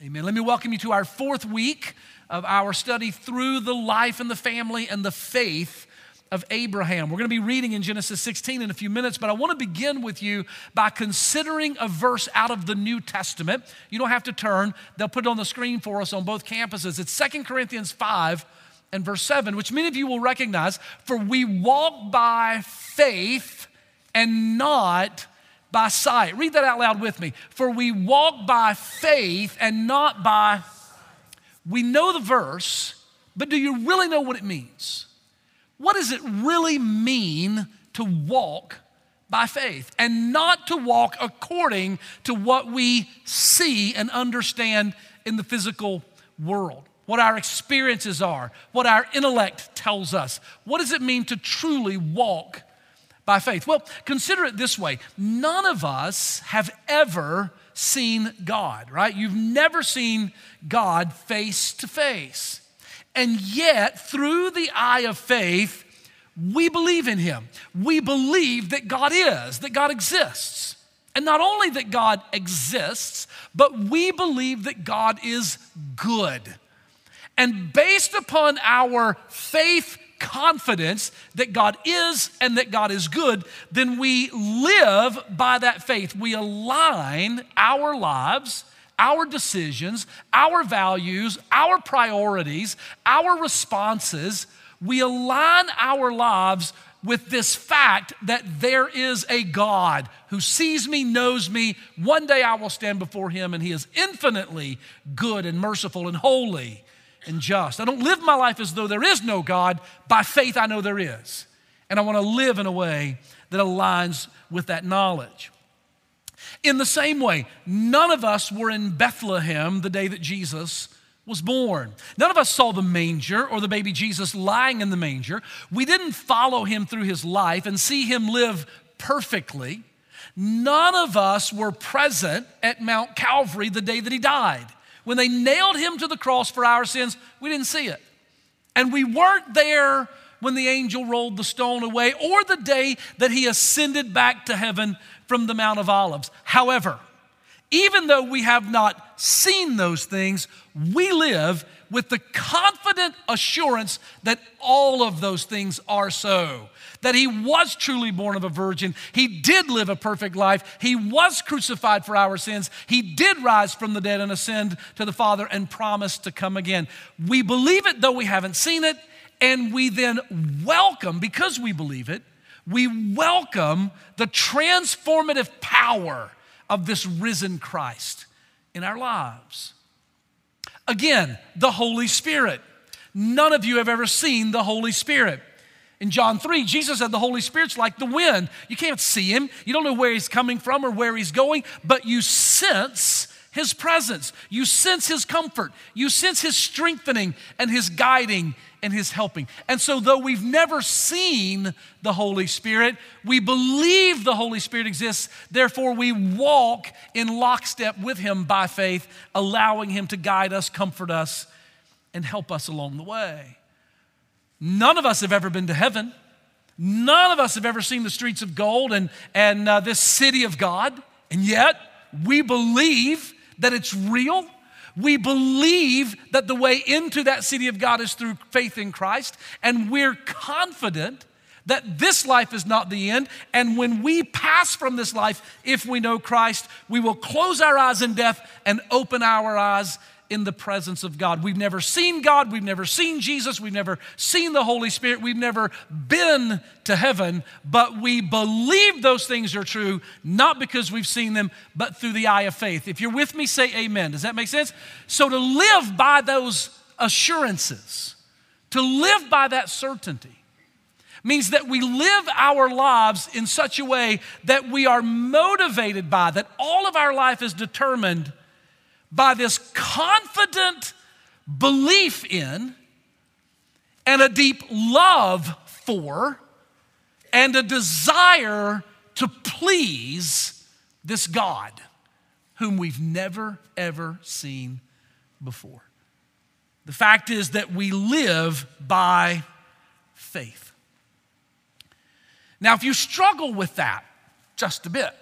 Amen. Let me welcome you to our fourth week of our study through the life and the family and the faith of Abraham. We're going to be reading in Genesis 16 in a few minutes, but I want to begin with you by considering a verse out of the New Testament. You don't have to turn. They'll put it on the screen for us on both campuses. It's 2 Corinthians 5 and verse 7, which many of you will recognize. For we walk by faith and not by sight. Read that out loud with me. For we walk by faith and not by sight. We know the verse, but do you really know what it means? What does it really mean to walk by faith and not to walk according to what we see and understand in the physical world? What our experiences are, what our intellect tells us. What does it mean to truly walk by faith? Well, consider it this way. None of us have ever seen God, right? You've never seen God face to face. And yet, through the eye of faith, we believe in him. We believe that God is, that God exists. And not only that God exists, but we believe that God is good. And based upon our faith confidence that God is and that God is good, then we live by that faith. We align our lives, our decisions, our values, our priorities, our responses. We align our lives with this fact that there is a God who sees me, knows me. One day I will stand before him, and he is infinitely good and merciful and holy and just. I don't live my life as though there is no God. By faith, I know there is. And I want to live in a way that aligns with that knowledge. In the same way, none of us were in Bethlehem the day that Jesus was born. None of us saw the manger or the baby Jesus lying in the manger. We didn't follow him through his life and see him live perfectly. None of us were present at Mount Calvary the day that he died. When they nailed him to the cross for our sins, we didn't see it. And we weren't there when the angel rolled the stone away or the day that he ascended back to heaven from the Mount of Olives. However, even though we have not seen those things, we live with the confident assurance that all of those things are so. That he was truly born of a virgin. He did live a perfect life. He was crucified for our sins. He did rise from the dead and ascend to the Father and promise to come again. We believe it, though we haven't seen it, and we then welcome, because we believe it, we welcome the transformative power of this risen Christ in our lives. Again, the Holy Spirit. None of you have ever seen the Holy Spirit. In John 3, Jesus said the Holy Spirit's like the wind. You can't see him. You don't know where he's coming from or where he's going, but you sense his presence. You sense his comfort. You sense his strengthening and his guiding and his helping. And so though we've never seen the Holy Spirit, we believe the Holy Spirit exists. Therefore, we walk in lockstep with him by faith, allowing him to guide us, comfort us, and help us along the way. None of us have ever been to heaven. None of us have ever seen the streets of gold and this city of God. And yet, we believe that it's real. We believe that the way into that city of God is through faith in Christ. And we're confident that this life is not the end. And when we pass from this life, if we know Christ, we will close our eyes in death and open our eyes in the presence of God. We've never seen God. We've never seen Jesus. We've never seen the Holy Spirit. We've never been to heaven, but we believe those things are true, not because we've seen them, but through the eye of faith. If you're with me, say amen. Does that make sense? So to live by those assurances, to live by that certainty, means that we live our lives in such a way that we are motivated by, that all of our life is determined by this confident belief in and a deep love for and a desire to please this God whom we've never, ever seen before. The fact is that we live by faith. Now, if you struggle with that just a bit,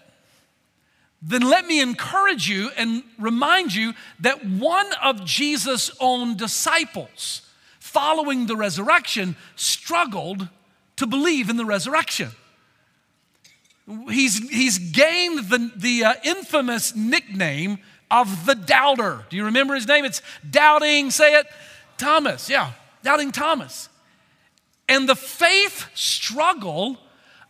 then let me encourage you and remind you that one of Jesus' own disciples, following the resurrection, struggled to believe in the resurrection. He's gained the infamous nickname of the doubter. Do you remember his name? It's Doubting, say it, Thomas. Yeah, Doubting Thomas. And the faith struggle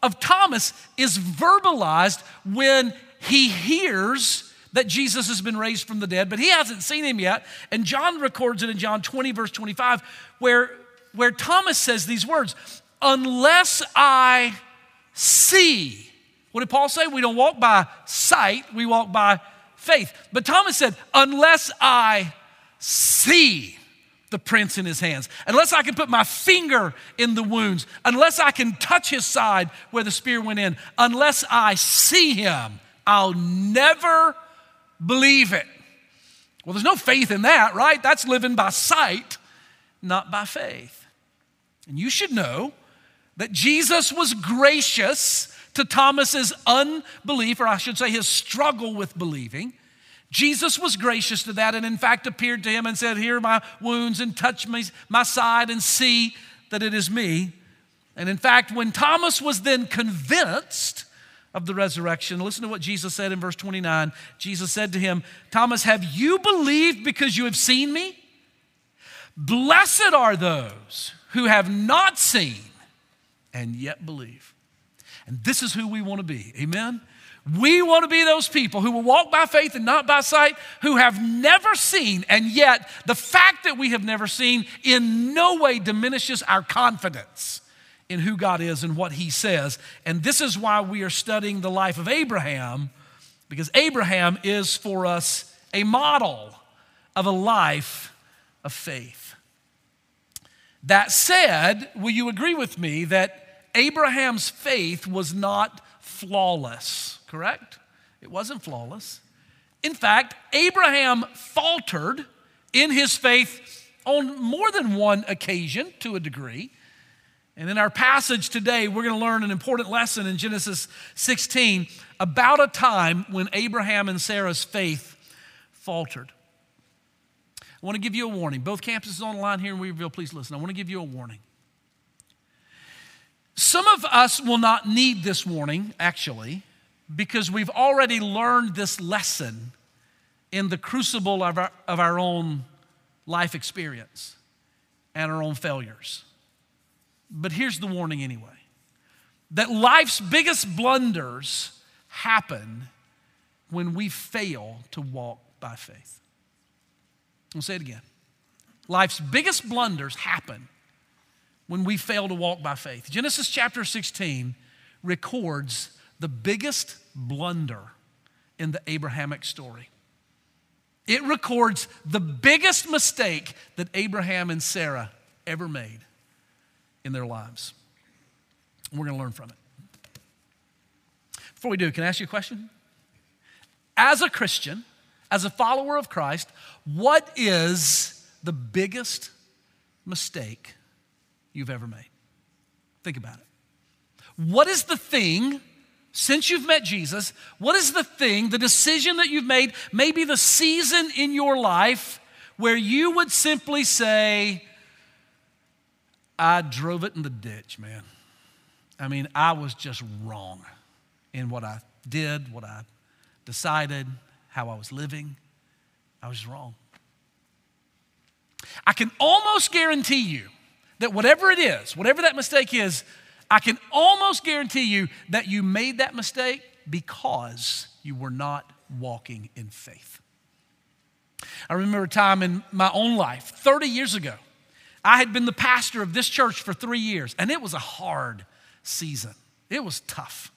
of Thomas is verbalized when he hears that Jesus has been raised from the dead, but he hasn't seen him yet. And John records it in John 20, verse 25, where Thomas says these words, "Unless I see." What did Paul say? We don't walk by sight, we walk by faith. But Thomas said, "Unless I see the prints in his hands, unless I can put my finger in the wounds, unless I can touch his side where the spear went in, unless I see him, I'll never believe it." Well, there's no faith in that, right? That's living by sight, not by faith. And you should know that Jesus was gracious to Thomas's unbelief, or I should say his struggle with believing. Jesus was gracious to that, and in fact appeared to him and said, "Here are my wounds, and touch my side and see that it is me." And in fact, when Thomas was then convinced of the resurrection, listen to what Jesus said in verse 29. Jesus said to him, "Thomas, have you believed because you have seen me? Blessed are those who have not seen and yet believe." And this is who we want to be, amen? We want to be those people who will walk by faith and not by sight, who have never seen, and yet the fact that we have never seen in no way diminishes our confidence in who God is and what he says. And this is why we are studying the life of Abraham, because Abraham is for us a model of a life of faith. That said, will you agree with me that Abraham's faith was not flawless, correct? It wasn't flawless. In fact, Abraham faltered in his faith on more than one occasion to a degree. And in our passage today, we're going to learn an important lesson in Genesis 16 about a time when Abraham and Sarah's faith faltered. I want to give you a warning. Both campuses online here in Weaverville, please listen. I want to give you a warning. Some of us will not need this warning, actually, because we've already learned this lesson in the crucible of our own life experience and our own failures. But here's the warning anyway, that life's biggest blunders happen when we fail to walk by faith. I'll say it again. Life's biggest blunders happen when we fail to walk by faith. Genesis chapter 16 records the biggest blunder in the Abrahamic story. It records the biggest mistake that Abraham and Sarah ever made in their lives. We're going to learn from it. Before we do, can I ask you a question? As a Christian, as a follower of Christ, what is the biggest mistake you've ever made? Think about it. What is the thing, since you've met Jesus, what is the thing, the decision that you've made, maybe the season in your life where you would simply say, "I drove it in the ditch, man. I mean, I was just wrong in what I did, what I decided, how I was living. I was wrong." I can almost guarantee you that whatever it is, whatever that mistake is, I can almost guarantee you that you made that mistake because you were not walking in faith. I remember a time in my own life, 30 years ago, I had been the pastor of this church for 3 years, and it was a hard season. It was tough.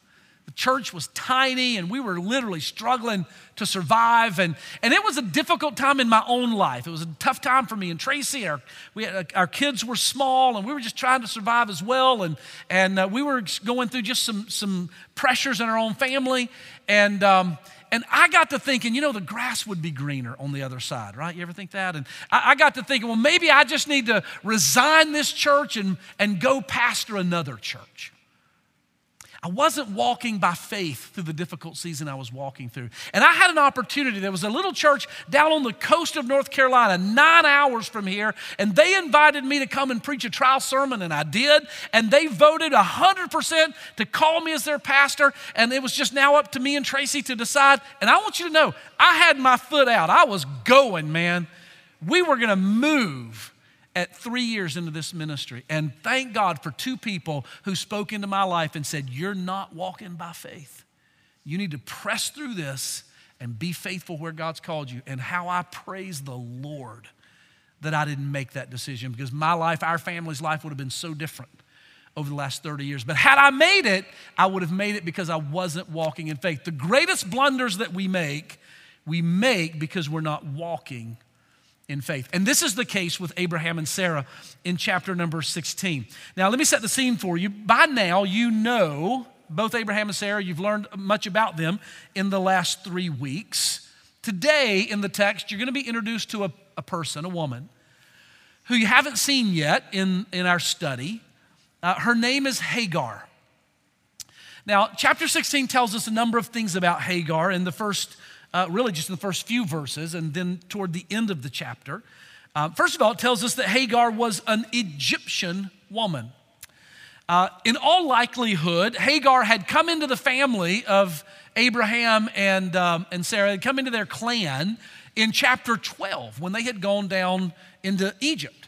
The church was tiny, and we were literally struggling to survive, and it was a difficult time in my own life. It was a tough time for me and Tracy. Our kids were small, and we were just trying to survive as well, and we were going through just some pressures in our own family, and I got to thinking, you know, the grass would be greener on the other side, right? You ever think that? And I got to thinking, well, maybe I just need to resign this church and go pastor another church. I wasn't walking by faith through the difficult season I was walking through. And I had an opportunity. There was a little church down on the coast of North Carolina, 9 hours from here, and they invited me to come and preach a trial sermon, and I did. And they voted 100% to call me as their pastor, and it was just now up to me and Tracy to decide. And I want you to know, I had my foot out. I was going, man. We were going to move at 3 years into this ministry. And thank God for two people who spoke into my life and said, you're not walking by faith. You need to press through this and be faithful where God's called you. And how I praise the Lord that I didn't make that decision, because my life, our family's life would have been so different over the last 30 years. But had I made it, I would have made it because I wasn't walking in faith. The greatest blunders that we make because we're not walking in faith. And this is the case with Abraham and Sarah in chapter number 16. Now, let me set the scene for you. By now, you know both Abraham and Sarah. You've learned much about them in the last 3 weeks. Today in the text, you're going to be introduced to a person, a woman, who you haven't seen yet in our study. Her name is Hagar. Now, chapter 16 tells us a number of things about Hagar in the first really just in the first few verses and then toward the end of the chapter. First of all, it tells us that Hagar was an Egyptian woman. In all likelihood, Hagar had come into the family of Abraham and Sarah, had come into their clan in chapter 12 when they had gone down into Egypt.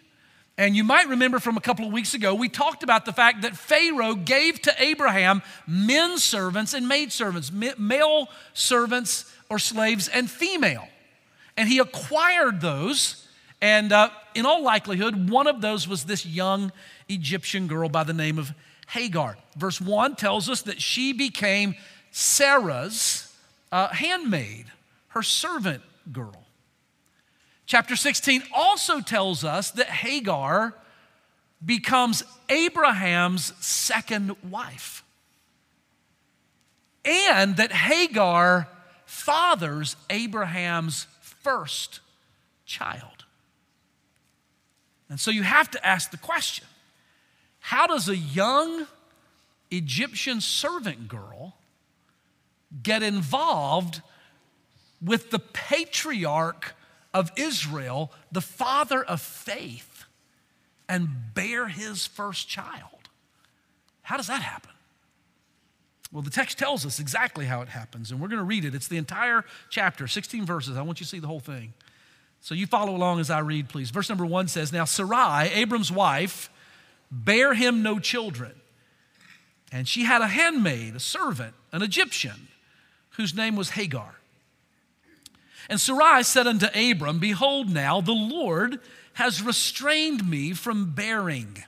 And you might remember from a couple of weeks ago, we talked about the fact that Pharaoh gave to Abraham men servants and maid servants, male servants or slaves and female. And he acquired those, and in all likelihood, one of those was this young Egyptian girl by the name of Hagar. Verse 1 tells us that she became Sarah's handmaid, her servant girl. Chapter 16 also tells us that Hagar becomes Abraham's second wife, and that Hagar fathers Abraham's first child. And so you have to ask the question, how does a young Egyptian servant girl get involved with the patriarch of Israel, the father of faith, and bear his first child? How does that happen? Well, the text tells us exactly how it happens, and we're going to read it. It's the entire chapter, 16 verses. I want you to see the whole thing. So you follow along as I read, please. Verse number 1 says, Now Sarai, Abram's wife, bare him no children, and she had a handmaid, a servant, an Egyptian, whose name was Hagar. And Sarai said unto Abram, Behold now, the Lord has restrained me from bearing.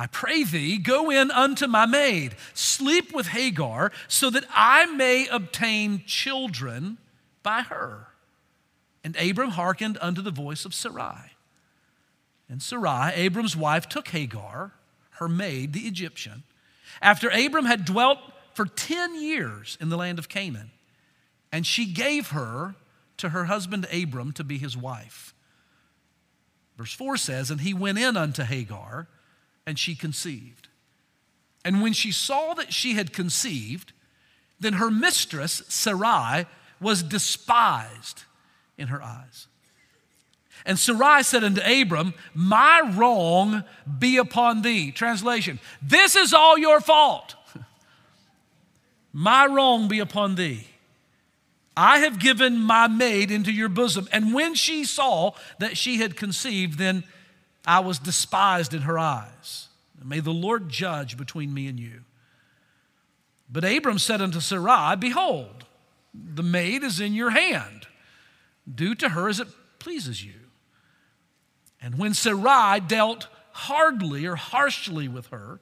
I pray thee, go in unto my maid, sleep with Hagar, so that I may obtain children by her. And Abram hearkened unto the voice of Sarai. And Sarai, Abram's wife, took Hagar, her maid, the Egyptian, after Abram had dwelt for 10 years in the land of Canaan. And she gave her to her husband Abram to be his wife. Verse 4 says, And he went in unto Hagar, and she conceived. And when she saw that she had conceived, then her mistress, Sarai, was despised in her eyes. And Sarai said unto Abram, My wrong be upon thee. Translation, this is all your fault. My wrong be upon thee. I have given my maid into your bosom. And when she saw that she had conceived, then I was despised in her eyes. May the Lord judge between me and you. But Abram said unto Sarai, Behold, the maid is in your hand. Do to her as it pleases you. And when Sarai dealt hardly or harshly with her,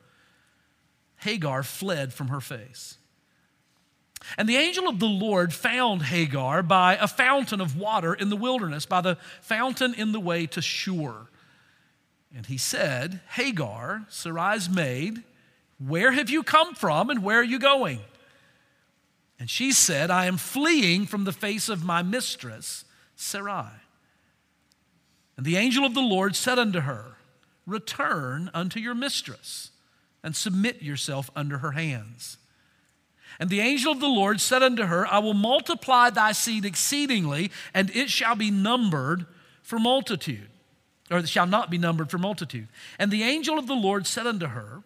Hagar fled from her face. And the angel of the Lord found Hagar by a fountain of water in the wilderness, by the fountain in the way to Shur. And he said, Hagar, Sarai's maid, where have you come from and where are you going? And she said, I am fleeing from the face of my mistress, Sarai. And the angel of the Lord said unto her, Return unto your mistress and submit yourself under her hands. And the angel of the Lord said unto her, I will multiply thy seed exceedingly, and it shall be numbered for multitude, or it shall not be numbered for multitude. And the angel of the Lord said unto her,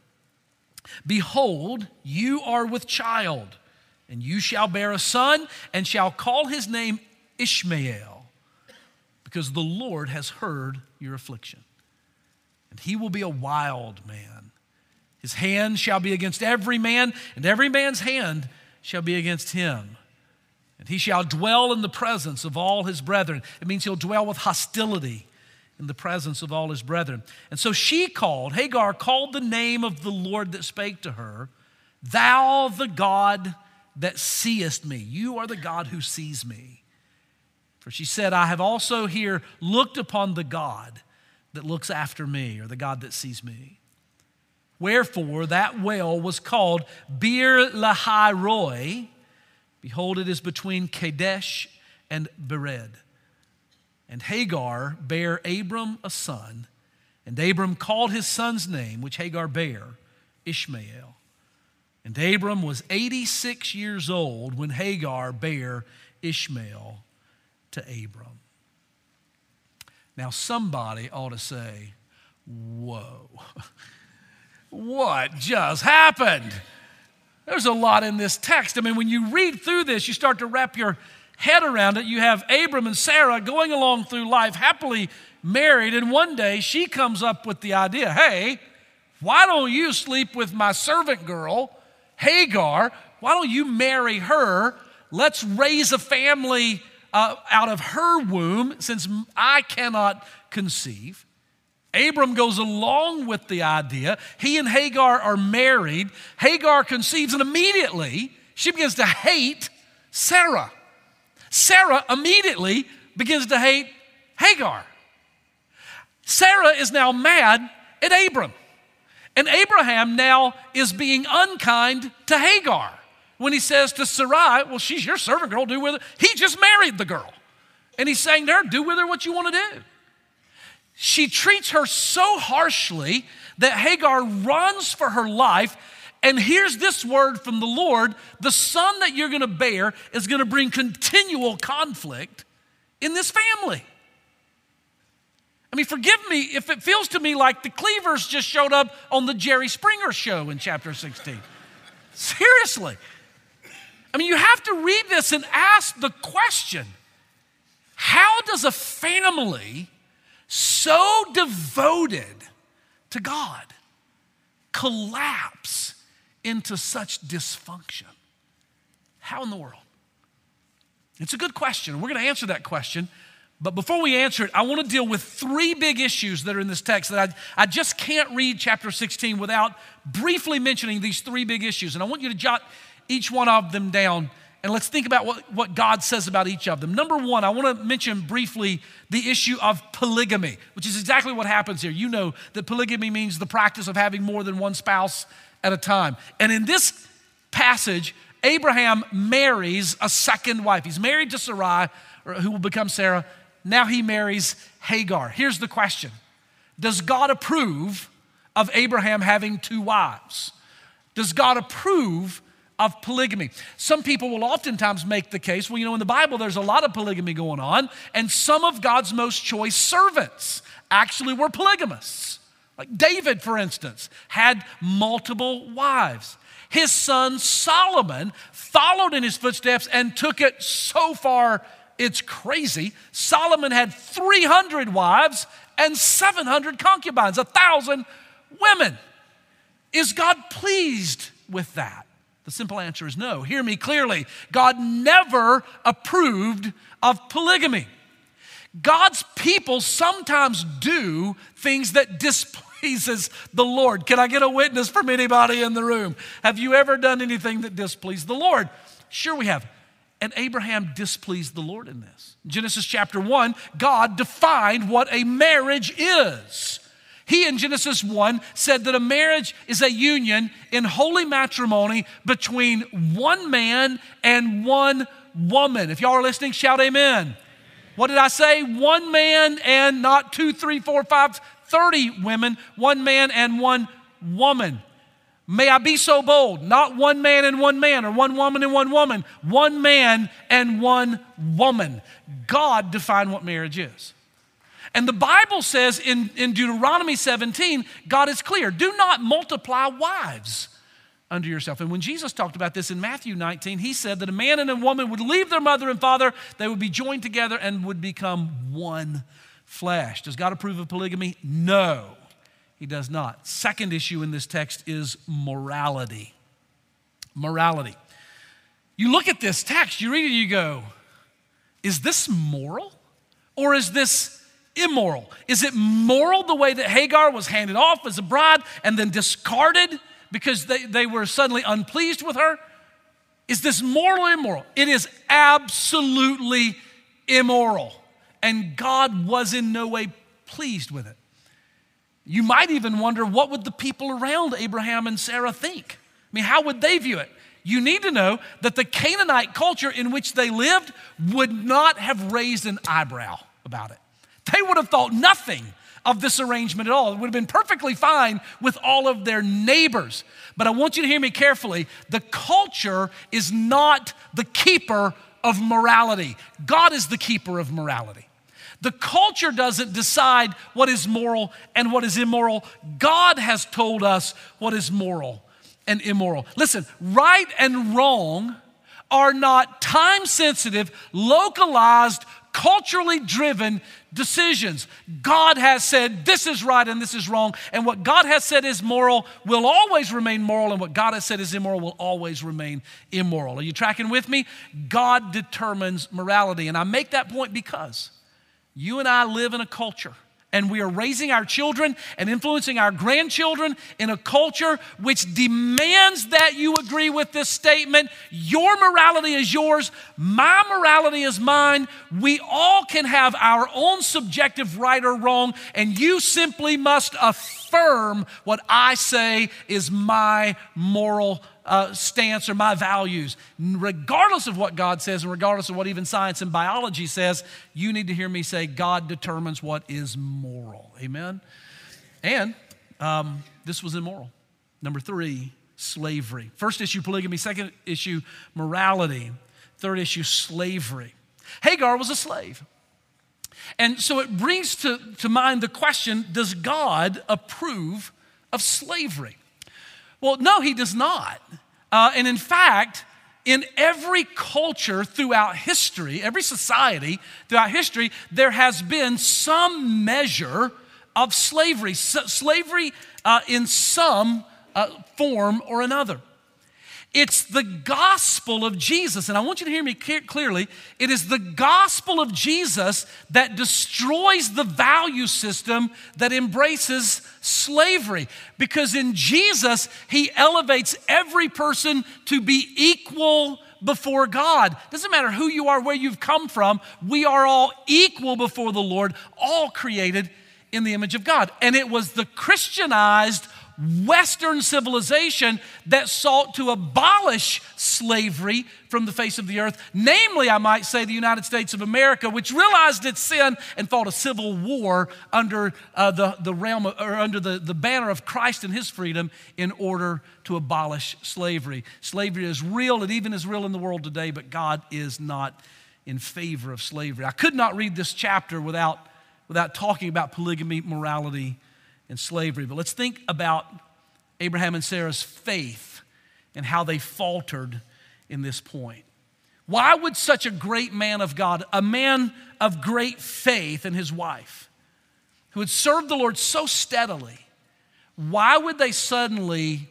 Behold, you are with child, and you shall bear a son, and shall call his name Ishmael, because the Lord has heard your affliction. And he will be a wild man. His hand shall be against every man, and every man's hand shall be against him. And he shall dwell in the presence of all his brethren. It means he'll dwell with hostility in the presence of all his brethren. And so she called, Hagar called the name of the Lord that spake to her, Thou the God that seest me. You are the God who sees me. For she said, I have also here looked upon the God that looks after me, or the God that sees me. Wherefore, that well was called Bir Lahai Roy. Behold, it is between Kadesh and Bered. And Hagar bare Abram a son, and Abram called his son's name, which Hagar bare, Ishmael. And Abram was 86 years old when Hagar bare Ishmael to Abram. Now, somebody ought to say, whoa. What just happened? There's a lot in this text. I mean, when you read through this, you start to wrap your head around it. You have Abram and Sarah going along through life, happily married, and one day she comes up with the idea, hey, why don't you sleep with my servant girl, Hagar? Why don't you marry her? Let's raise a family out of her womb, since I cannot conceive. Abram goes along with the idea. He and Hagar are married. Hagar conceives, and immediately she begins to hate Sarah. Sarah immediately begins to hate Hagar. Sarah is now mad at Abram. And Abraham now is being unkind to Hagar when he says to Sarai, well, she's your servant girl, do with her. He just married the girl. And he's saying to her, do with her what you want to do. She treats her so harshly that Hagar runs for her life. And here's this word from the Lord, the son that you're going to bear is going to bring continual conflict in this family. I mean, forgive me if it feels to me like the Cleavers just showed up on the Jerry Springer show in chapter 16. Seriously. I mean, you have to read this and ask the question, how does a family so devoted to God collapse into such dysfunction? How in the world? It's a good question. We're going to answer that question. But before we answer it, I want to deal with three big issues that are in this text that I just can't read chapter 16 without briefly mentioning these three big issues. And I want you to jot each one of them down, and let's think about what God says about each of them. Number one, I want to mention briefly the issue of polygamy, which is exactly what happens here. You know that polygamy means the practice of having more than one spouse at a time. And in this passage, Abraham marries a second wife. He's married to Sarai, who will become Sarah. Now he marries Hagar. Here's the question. Does God approve of Abraham having two wives? Does God approve of polygamy? Some people will oftentimes make the case, well, you know, in the Bible, there's a lot of polygamy going on, and some of God's most choice servants actually were polygamists. Like David, for instance, had multiple wives. His son Solomon followed in his footsteps and took it so far it's crazy. Solomon had 300 wives and 700 concubines, 1,000 women. Is God pleased with that? The simple answer is no. Hear me clearly. God never approved of polygamy. God's people sometimes do things that displeases the Lord. Can I get a witness from anybody in the room? Have you ever done anything that displeased the Lord? Sure we have. And Abraham displeased the Lord in this. In Genesis chapter 1, God defined what a marriage is. He, in Genesis 1, said that a marriage is a union in holy matrimony between one man and one woman. If y'all are listening, shout amen. What did I say? One man and not 2, 3, 4, 5, 30 women. One man and one woman. May I be so bold, not one man and one man, or one woman and one man and one woman. God defined what marriage is. And the Bible says in Deuteronomy 17, God is clear, do not multiply wives unto yourself. And when Jesus talked about this in Matthew 19, he said that a man and a woman would leave their mother and father, they would be joined together and would become one flesh. Does God approve of polygamy? No. He does not. Second issue in this text is morality. Morality. You look at this text, you read it, you go, is this moral or is this immoral? Is it moral the way that Hagar was handed off as a bride and then discarded because they were suddenly unpleased with her? Is this moral or immoral? It is absolutely immoral. And God was in no way pleased with it. You might even wonder, what would the people around Abraham and Sarah think? I mean, how would they view it? You need to know that the Canaanite culture in which they lived would not have raised an eyebrow about it. They would have thought nothing of this arrangement at all. It would have been perfectly fine with all of their neighbors. But I want you to hear me carefully. The culture is not the keeper of morality. God is the keeper of morality. The culture doesn't decide what is moral and what is immoral. God has told us what is moral and immoral. Listen, right and wrong are not time-sensitive, localized, culturally driven decisions. God has said this is right and this is wrong, and what God has said is moral will always remain moral, and what God has said is immoral will always remain immoral. Are you tracking with me? God determines morality, and I make that point because you and I live in a culture, and we are raising our children and influencing our grandchildren in a culture which demands that you agree with this statement. Your morality is yours. My morality is mine. We all can have our own subjective right or wrong, and you simply must affirm what I say is my moral stance or my values. Regardless of what God says and regardless of what even science and biology says, you need to hear me say God determines what is moral. Amen? And this was immoral. Number three, slavery. First issue, polygamy. Second issue, morality. Third issue, slavery. Hagar was a slave. And so it brings to mind the question, does God approve of slavery? Well, no, he does not. And in fact, in every culture throughout history, every society throughout history, there has been some measure of slavery, in some form or another. It's the gospel of Jesus, and I want you to hear me clearly. It is the gospel of Jesus that destroys the value system that embraces slavery. Because in Jesus, he elevates every person to be equal before God. Doesn't matter who you are, where you've come from, we are all equal before the Lord, all created in the image of God. And it was the Christianized Western civilization that sought to abolish slavery from the face of the earth, namely, I might say, the United States of America, which realized its sin and fought a civil war under the banner of Christ and his freedom in order to abolish slavery. Slavery is real. It even is real in the world today, but God is not in favor of slavery. I could not read this chapter without talking about polygamy, morality, and slavery. But let's think about Abraham and Sarah's faith and how they faltered in this point. Why would such a great man of God, a man of great faith and his wife, who had served the Lord so steadily, why would they suddenly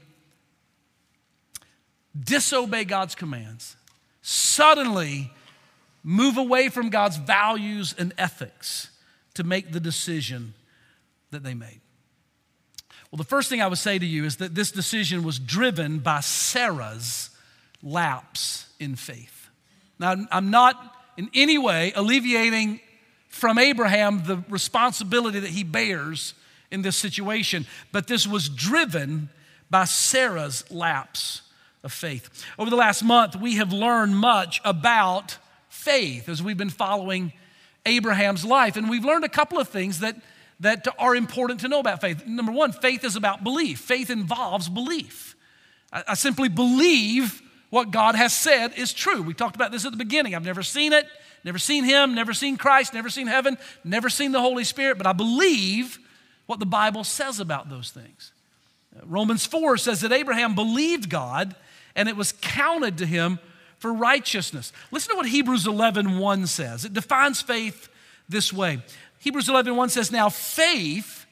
disobey God's commands, suddenly move away from God's values and ethics to make the decision that they made? Well, the first thing I would say to you is that this decision was driven by Sarah's lapse in faith. Now, I'm not in any way alleviating from Abraham the responsibility that he bears in this situation, but this was driven by Sarah's lapse of faith. Over the last month, we have learned much about faith as we've been following Abraham's life, and we've learned a couple of things that are important to know about faith. Number one, faith is about belief. Faith involves belief. I simply believe what God has said is true. We talked about this at the beginning. I've never seen it, never seen him, never seen Christ, never seen heaven, never seen the Holy Spirit, but I believe what the Bible says about those things. Romans 4 says that Abraham believed God and it was counted to him for righteousness. Listen to what Hebrews 11:1 says. It defines faith this way. Hebrews 11:1 says, now faith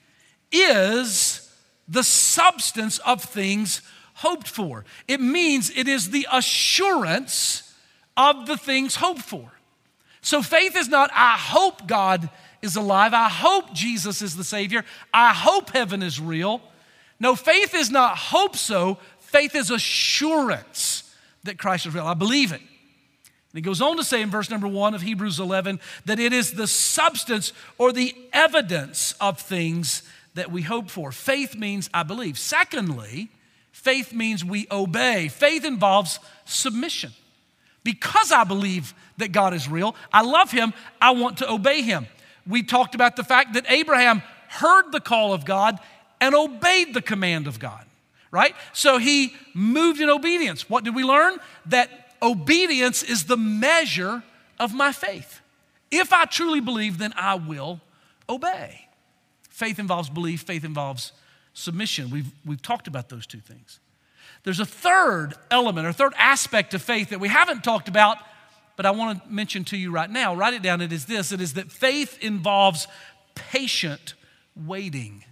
is the substance of things hoped for. It means it is the assurance of the things hoped for. So faith is not, I hope God is alive. I hope Jesus is the Savior. I hope heaven is real. No, faith is not hope so. Faith is assurance that Christ is real. I believe it. And he goes on to say in verse number 1 of Hebrews 11 that it is the substance or the evidence of things that we hope for. Faith means I believe. Secondly, faith means we obey. Faith involves submission. Because I believe that God is real, I love him, I want to obey him. We talked about the fact that Abraham heard the call of God and obeyed the command of God, right? So he moved in obedience. What did we learn? That obedience is the measure of my faith. If I truly believe, then I will obey. Faith involves belief, faith involves submission. We've talked about those two things. There's a third element or third aspect of faith that we haven't talked about, but I want to mention to you right now. Write it down. It is this. It is that faith involves patient waiting.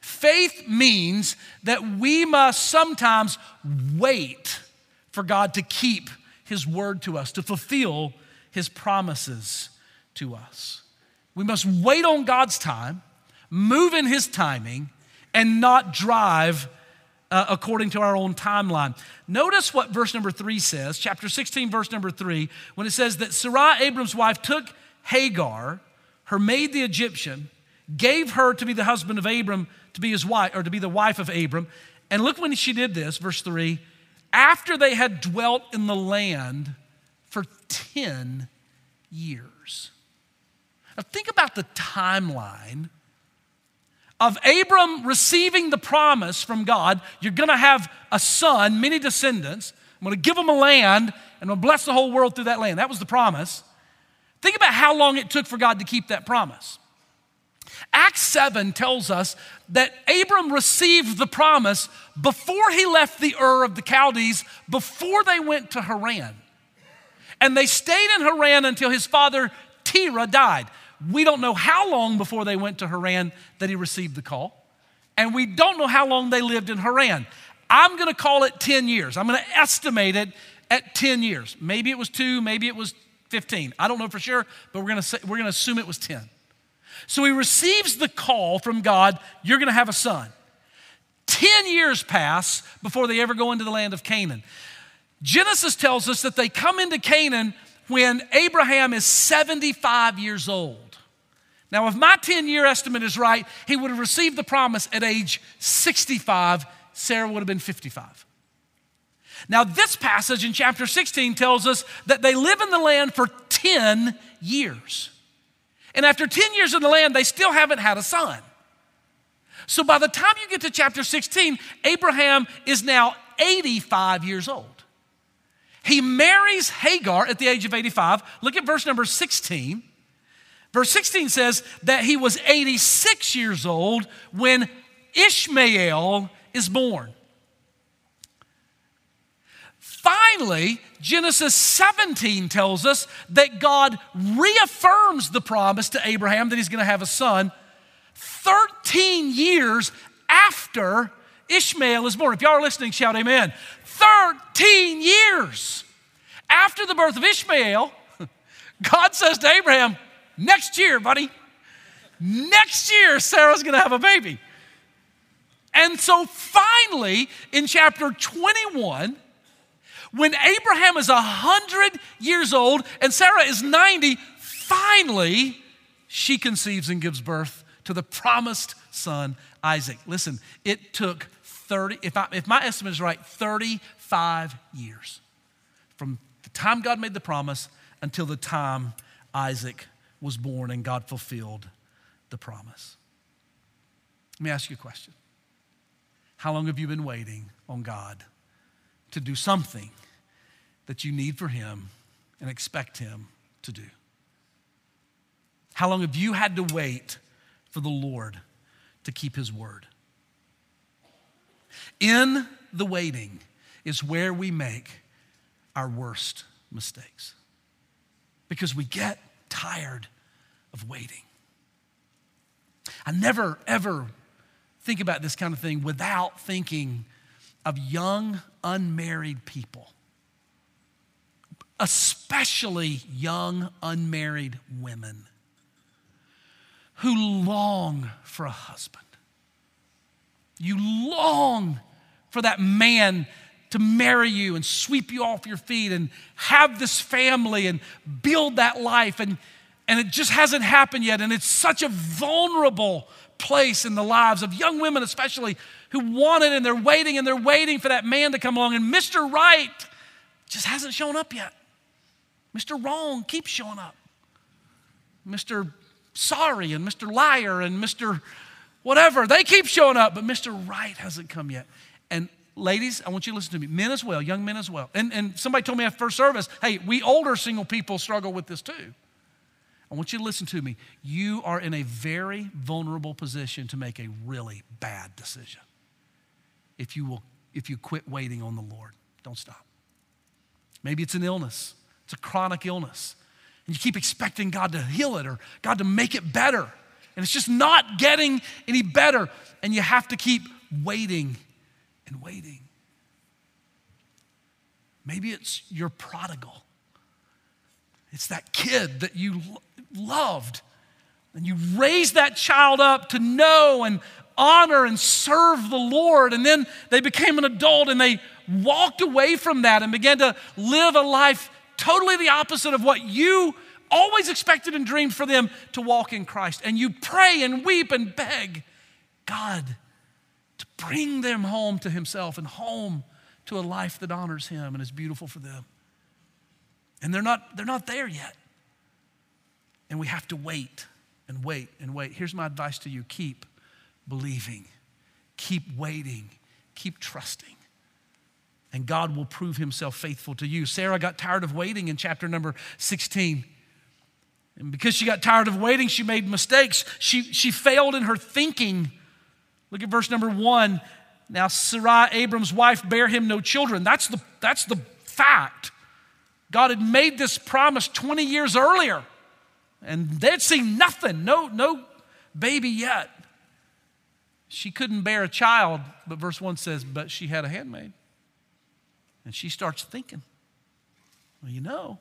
Faith means that we must sometimes wait for God to keep his word to us, to fulfill his promises to us. We must wait on God's time, move in his timing, and not drive according to our own timeline. Notice what verse number 3 says, chapter 16, verse number 3, when it says that Sarai, Abram's wife, took Hagar, her maid the Egyptian, gave her to be the husband of Abram, to be his wife, or to be the wife of Abram. And look when she did this, verse 3, after they had dwelt in the land for 10 years. Now think about the timeline of Abram receiving the promise from God, you're gonna have a son, many descendants, I'm gonna give him a land, and I'm gonna bless the whole world through that land. That was the promise. Think about how long it took for God to keep that promise. Acts 7 tells us that Abram received the promise before he left the Ur of the Chaldees, before they went to Haran. And they stayed in Haran until his father Terah died. We don't know how long before they went to Haran that he received the call. And we don't know how long they lived in Haran. I'm going to call it 10 years. I'm going to estimate it at 10 years. Maybe it was 2, maybe it was 15. I don't know for sure, but we're going to assume it was 10. So he receives the call from God, you're going to have a son. 10 years pass before they ever go into the land of Canaan. Genesis tells us that they come into Canaan when Abraham is 75 years old. Now, if my 10-year estimate is right, he would have received the promise at age 65. Sarah would have been 55. Now, this passage in chapter 16 tells us that they live in the land for 10 years. And after 10 years in the land, they still haven't had a son. So by the time you get to chapter 16, Abraham is now 85 years old. He marries Hagar at the age of 85. Look at verse number 16. Verse 16 says that he was 86 years old when Ishmael is born. Finally, Genesis 17 tells us that God reaffirms the promise to Abraham that he's going to have a son 13 years after Ishmael is born. If y'all are listening, shout amen. 13 years after the birth of Ishmael, God says to Abraham, next year, buddy, next year, Sarah's going to have a baby. And so finally, in chapter 21, when Abraham is 100 years old and Sarah is 90, finally, she conceives and gives birth to the promised son, Isaac. Listen, it took 30, if my estimate is right, 35 years from the time God made the promise until the time Isaac was born and God fulfilled the promise. Let me ask you a question. How long have you been waiting on God to do something that you need for him and expect him to do? How long have you had to wait for the Lord to keep his word? In the waiting is where we make our worst mistakes, because we get tired of waiting. I never, ever think about this kind of thing without thinking of young, unmarried people, especially young, unmarried women who long for a husband. You long for that man to marry you and sweep you off your feet and have this family and build that life, and it just hasn't happened yet. And it's such a vulnerable place in the lives of young women especially who want it, and they're waiting for that man to come along. And Mr. Right just hasn't shown up yet. Mr. Wrong keeps showing up. Mr. Sorry and Mr. Liar and Mr. Whatever, they keep showing up, but Mr. Right hasn't come yet. And ladies, I want you to listen to me. Men as well, young men as well. And somebody told me at first service, hey, we older single people struggle with this too. I want you to listen to me. You are in a very vulnerable position to make a really bad decision if you quit waiting on the Lord. Don't stop. Maybe it's an illness. It's a chronic illness. And you keep expecting God to heal it or God to make it better. And it's just not getting any better. And you have to keep waiting and waiting. Maybe it's your prodigal. It's that kid that you loved, and you raise that child up to know and honor and serve the Lord, and then they became an adult and they walked away from that and began to live a life totally the opposite of what you always expected and dreamed for them, to walk in Christ. And you pray and weep and beg God to bring them home to himself and home to a life that honors him and is beautiful for them. And they're not there yet. And we have to wait and wait and wait. Here's my advice to you. Keep believing. Keep waiting. Keep trusting. And God will prove himself faithful to you. Sarah got tired of waiting in chapter number 16. And because she got tired of waiting, she made mistakes. She failed in her thinking. Look at verse number 1. Now Sarai, Abram's wife, bare him no children. That's the fact. God had made this promise 20 years earlier, and they'd seen nothing, no baby yet. She couldn't bear a child, but verse 1 says, but she had a handmaid. And she starts thinking, well,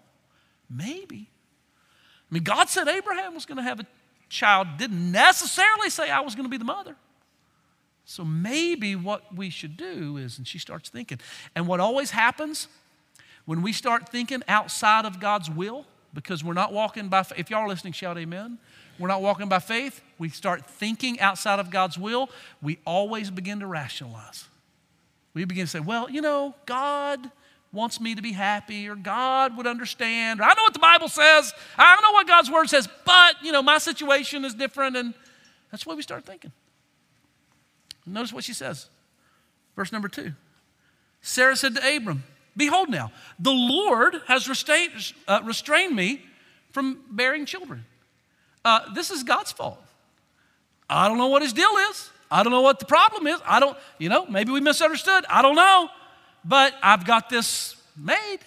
maybe. I mean, God said Abraham was going to have a child, didn't necessarily say I was going to be the mother. So maybe what we should do is, and she starts thinking. And what always happens when we start thinking outside of God's will, because we're not walking by faith, if y'all are listening, shout amen. We're not walking by faith. We start thinking outside of God's will. We always begin to rationalize. We begin to say, well, God wants me to be happy, or God would understand, or I know what the Bible says. I know what God's word says, but, my situation is different. And that's what we start thinking. Notice what she says. Verse number 2. Sarah said to Abram, behold now, the Lord has restrained me from bearing children. This is God's fault. I don't know what his deal is. I don't know what the problem is. Maybe we misunderstood. I don't know. But I've got this maid,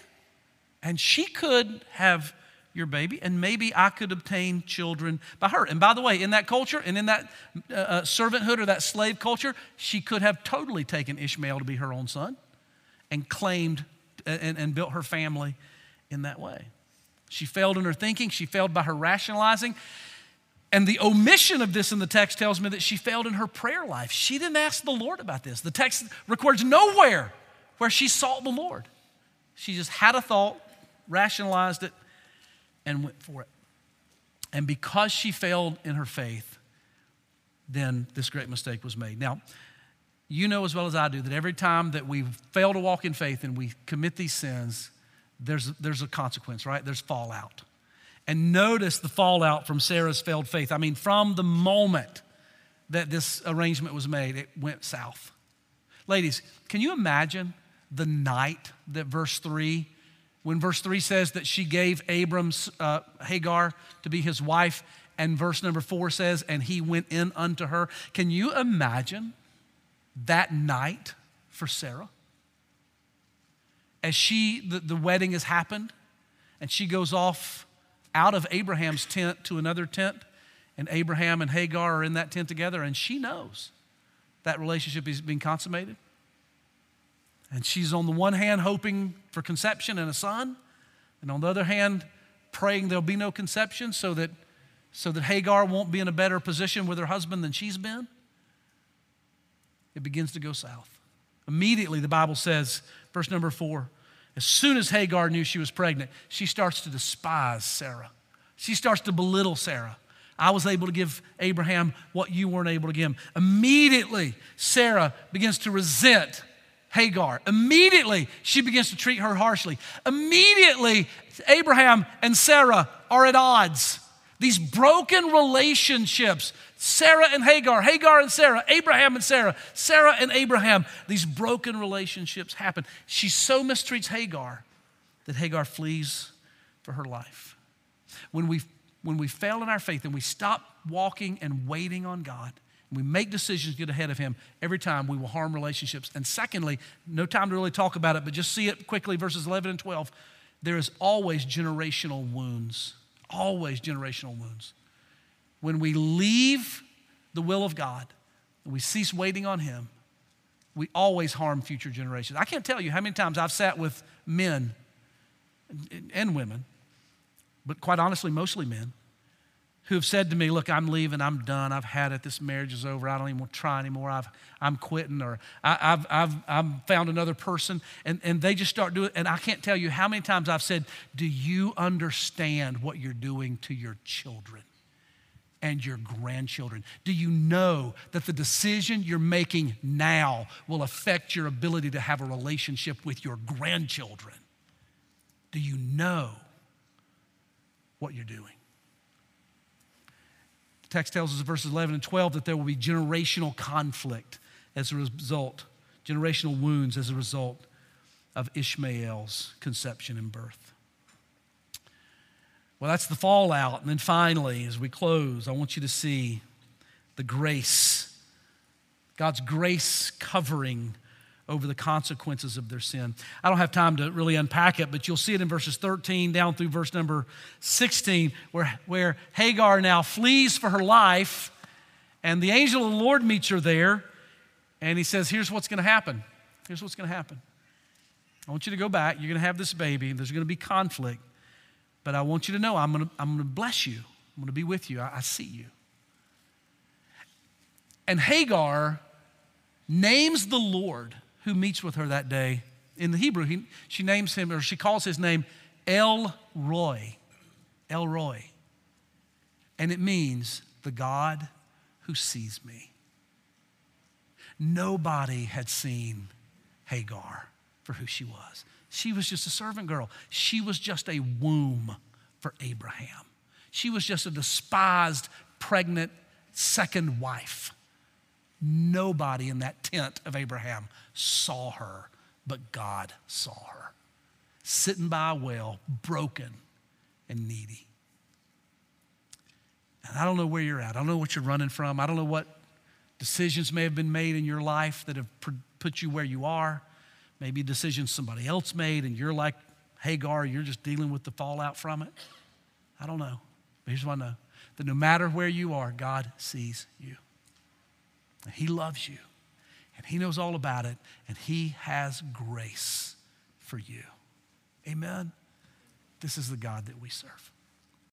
and she could have your baby, and maybe I could obtain children by her. And by the way, in that culture and in that servanthood or that slave culture, she could have totally taken Ishmael to be her own son and claimed and built her family in that way. She failed in her thinking. She failed by her rationalizing. And the omission of this in the text tells me that she failed in her prayer life. She didn't ask the Lord about this. The text records nowhere where she sought the Lord. She just had a thought, rationalized it, and went for it. And because she failed in her faith, then this great mistake was made. Now, you know as well as I do that every time that we fail to walk in faith and we commit these sins, there's a consequence, right? There's fallout. And notice the fallout from Sarah's failed faith. I mean, from the moment that this arrangement was made, it went south. Ladies, can you imagine the night that verse 3, when verse 3 says that she gave Abram Hagar to be his wife, and verse number 4 says, and he went in unto her. Can you imagine that night for Sarah? As the wedding has happened, and she goes off out of Abraham's tent to another tent, and Abraham and Hagar are in that tent together, and she knows that relationship is being consummated. And she's on the one hand hoping for conception and a son, and on the other hand praying there'll be no conception so that Hagar won't be in a better position with her husband than she's been. It begins to go south. Immediately, the Bible says, verse number 4, as soon as Hagar knew she was pregnant, she starts to despise Sarah. She starts to belittle Sarah. I was able to give Abraham what you weren't able to give him. Immediately, Sarah begins to resent Hagar. Immediately, she begins to treat her harshly. Immediately, Abraham and Sarah are at odds. These broken relationships, Sarah and Hagar, Hagar and Sarah, Abraham and Sarah, Sarah and Abraham, these broken relationships happen. She so mistreats Hagar that Hagar flees for her life. When we fail in our faith and we stop walking and waiting on God, and we make decisions to get ahead of him, every time we will harm relationships. And secondly, no time to really talk about it, but just see it quickly, verses 11 and 12. There is always generational wounds. Always generational wounds. When we leave the will of God and we cease waiting on him, we always harm future generations. I can't tell you how many times I've sat with men and women, but quite honestly, mostly men, who have said to me, look, I'm leaving, I'm done, I've had it, this marriage is over, I don't even want to try anymore, I'm quitting, or I've found another person, and they just start doing, and I can't tell you how many times I've said, do you understand what you're doing to your children and your grandchildren? Do you know that the decision you're making now will affect your ability to have a relationship with your grandchildren? Do you know what you're doing? Text tells us in verses 11 and 12 that there will be generational conflict as a result, generational wounds as a result of Ishmael's conception and birth. Well, that's the fallout. And then finally, as we close, I want you to see the grace, God's grace covering over the consequences of their sin. I don't have time to really unpack it, but you'll see it in verses 13 down through verse number 16, where Hagar now flees for her life, and the angel of the Lord meets her there, and he says, here's what's gonna happen. Here's what's gonna happen. I want you to go back, you're gonna have this baby, and there's gonna be conflict, but I want you to know I'm gonna bless you. I'm gonna be with you, I see you. And Hagar names the Lord who meets with her that day. In the Hebrew, she names him, or she calls his name El Roy. El Roy. And it means the God who sees me. Nobody had seen Hagar for who she was. She was just a servant girl. She was just a womb for Abraham. She was just a despised, pregnant second wife. Nobody in that tent of Abraham saw her, but God saw her, sitting by a well, broken and needy. And I don't know where you're at. I don't know what you're running from. I don't know what decisions may have been made in your life that have put you where you are. Maybe decisions somebody else made, and you're like Hagar, you're just dealing with the fallout from it. I don't know. But here's what I know, that no matter where you are, God sees you. And he loves you, and he knows all about it, and he has grace for you. Amen? This is the God that we serve.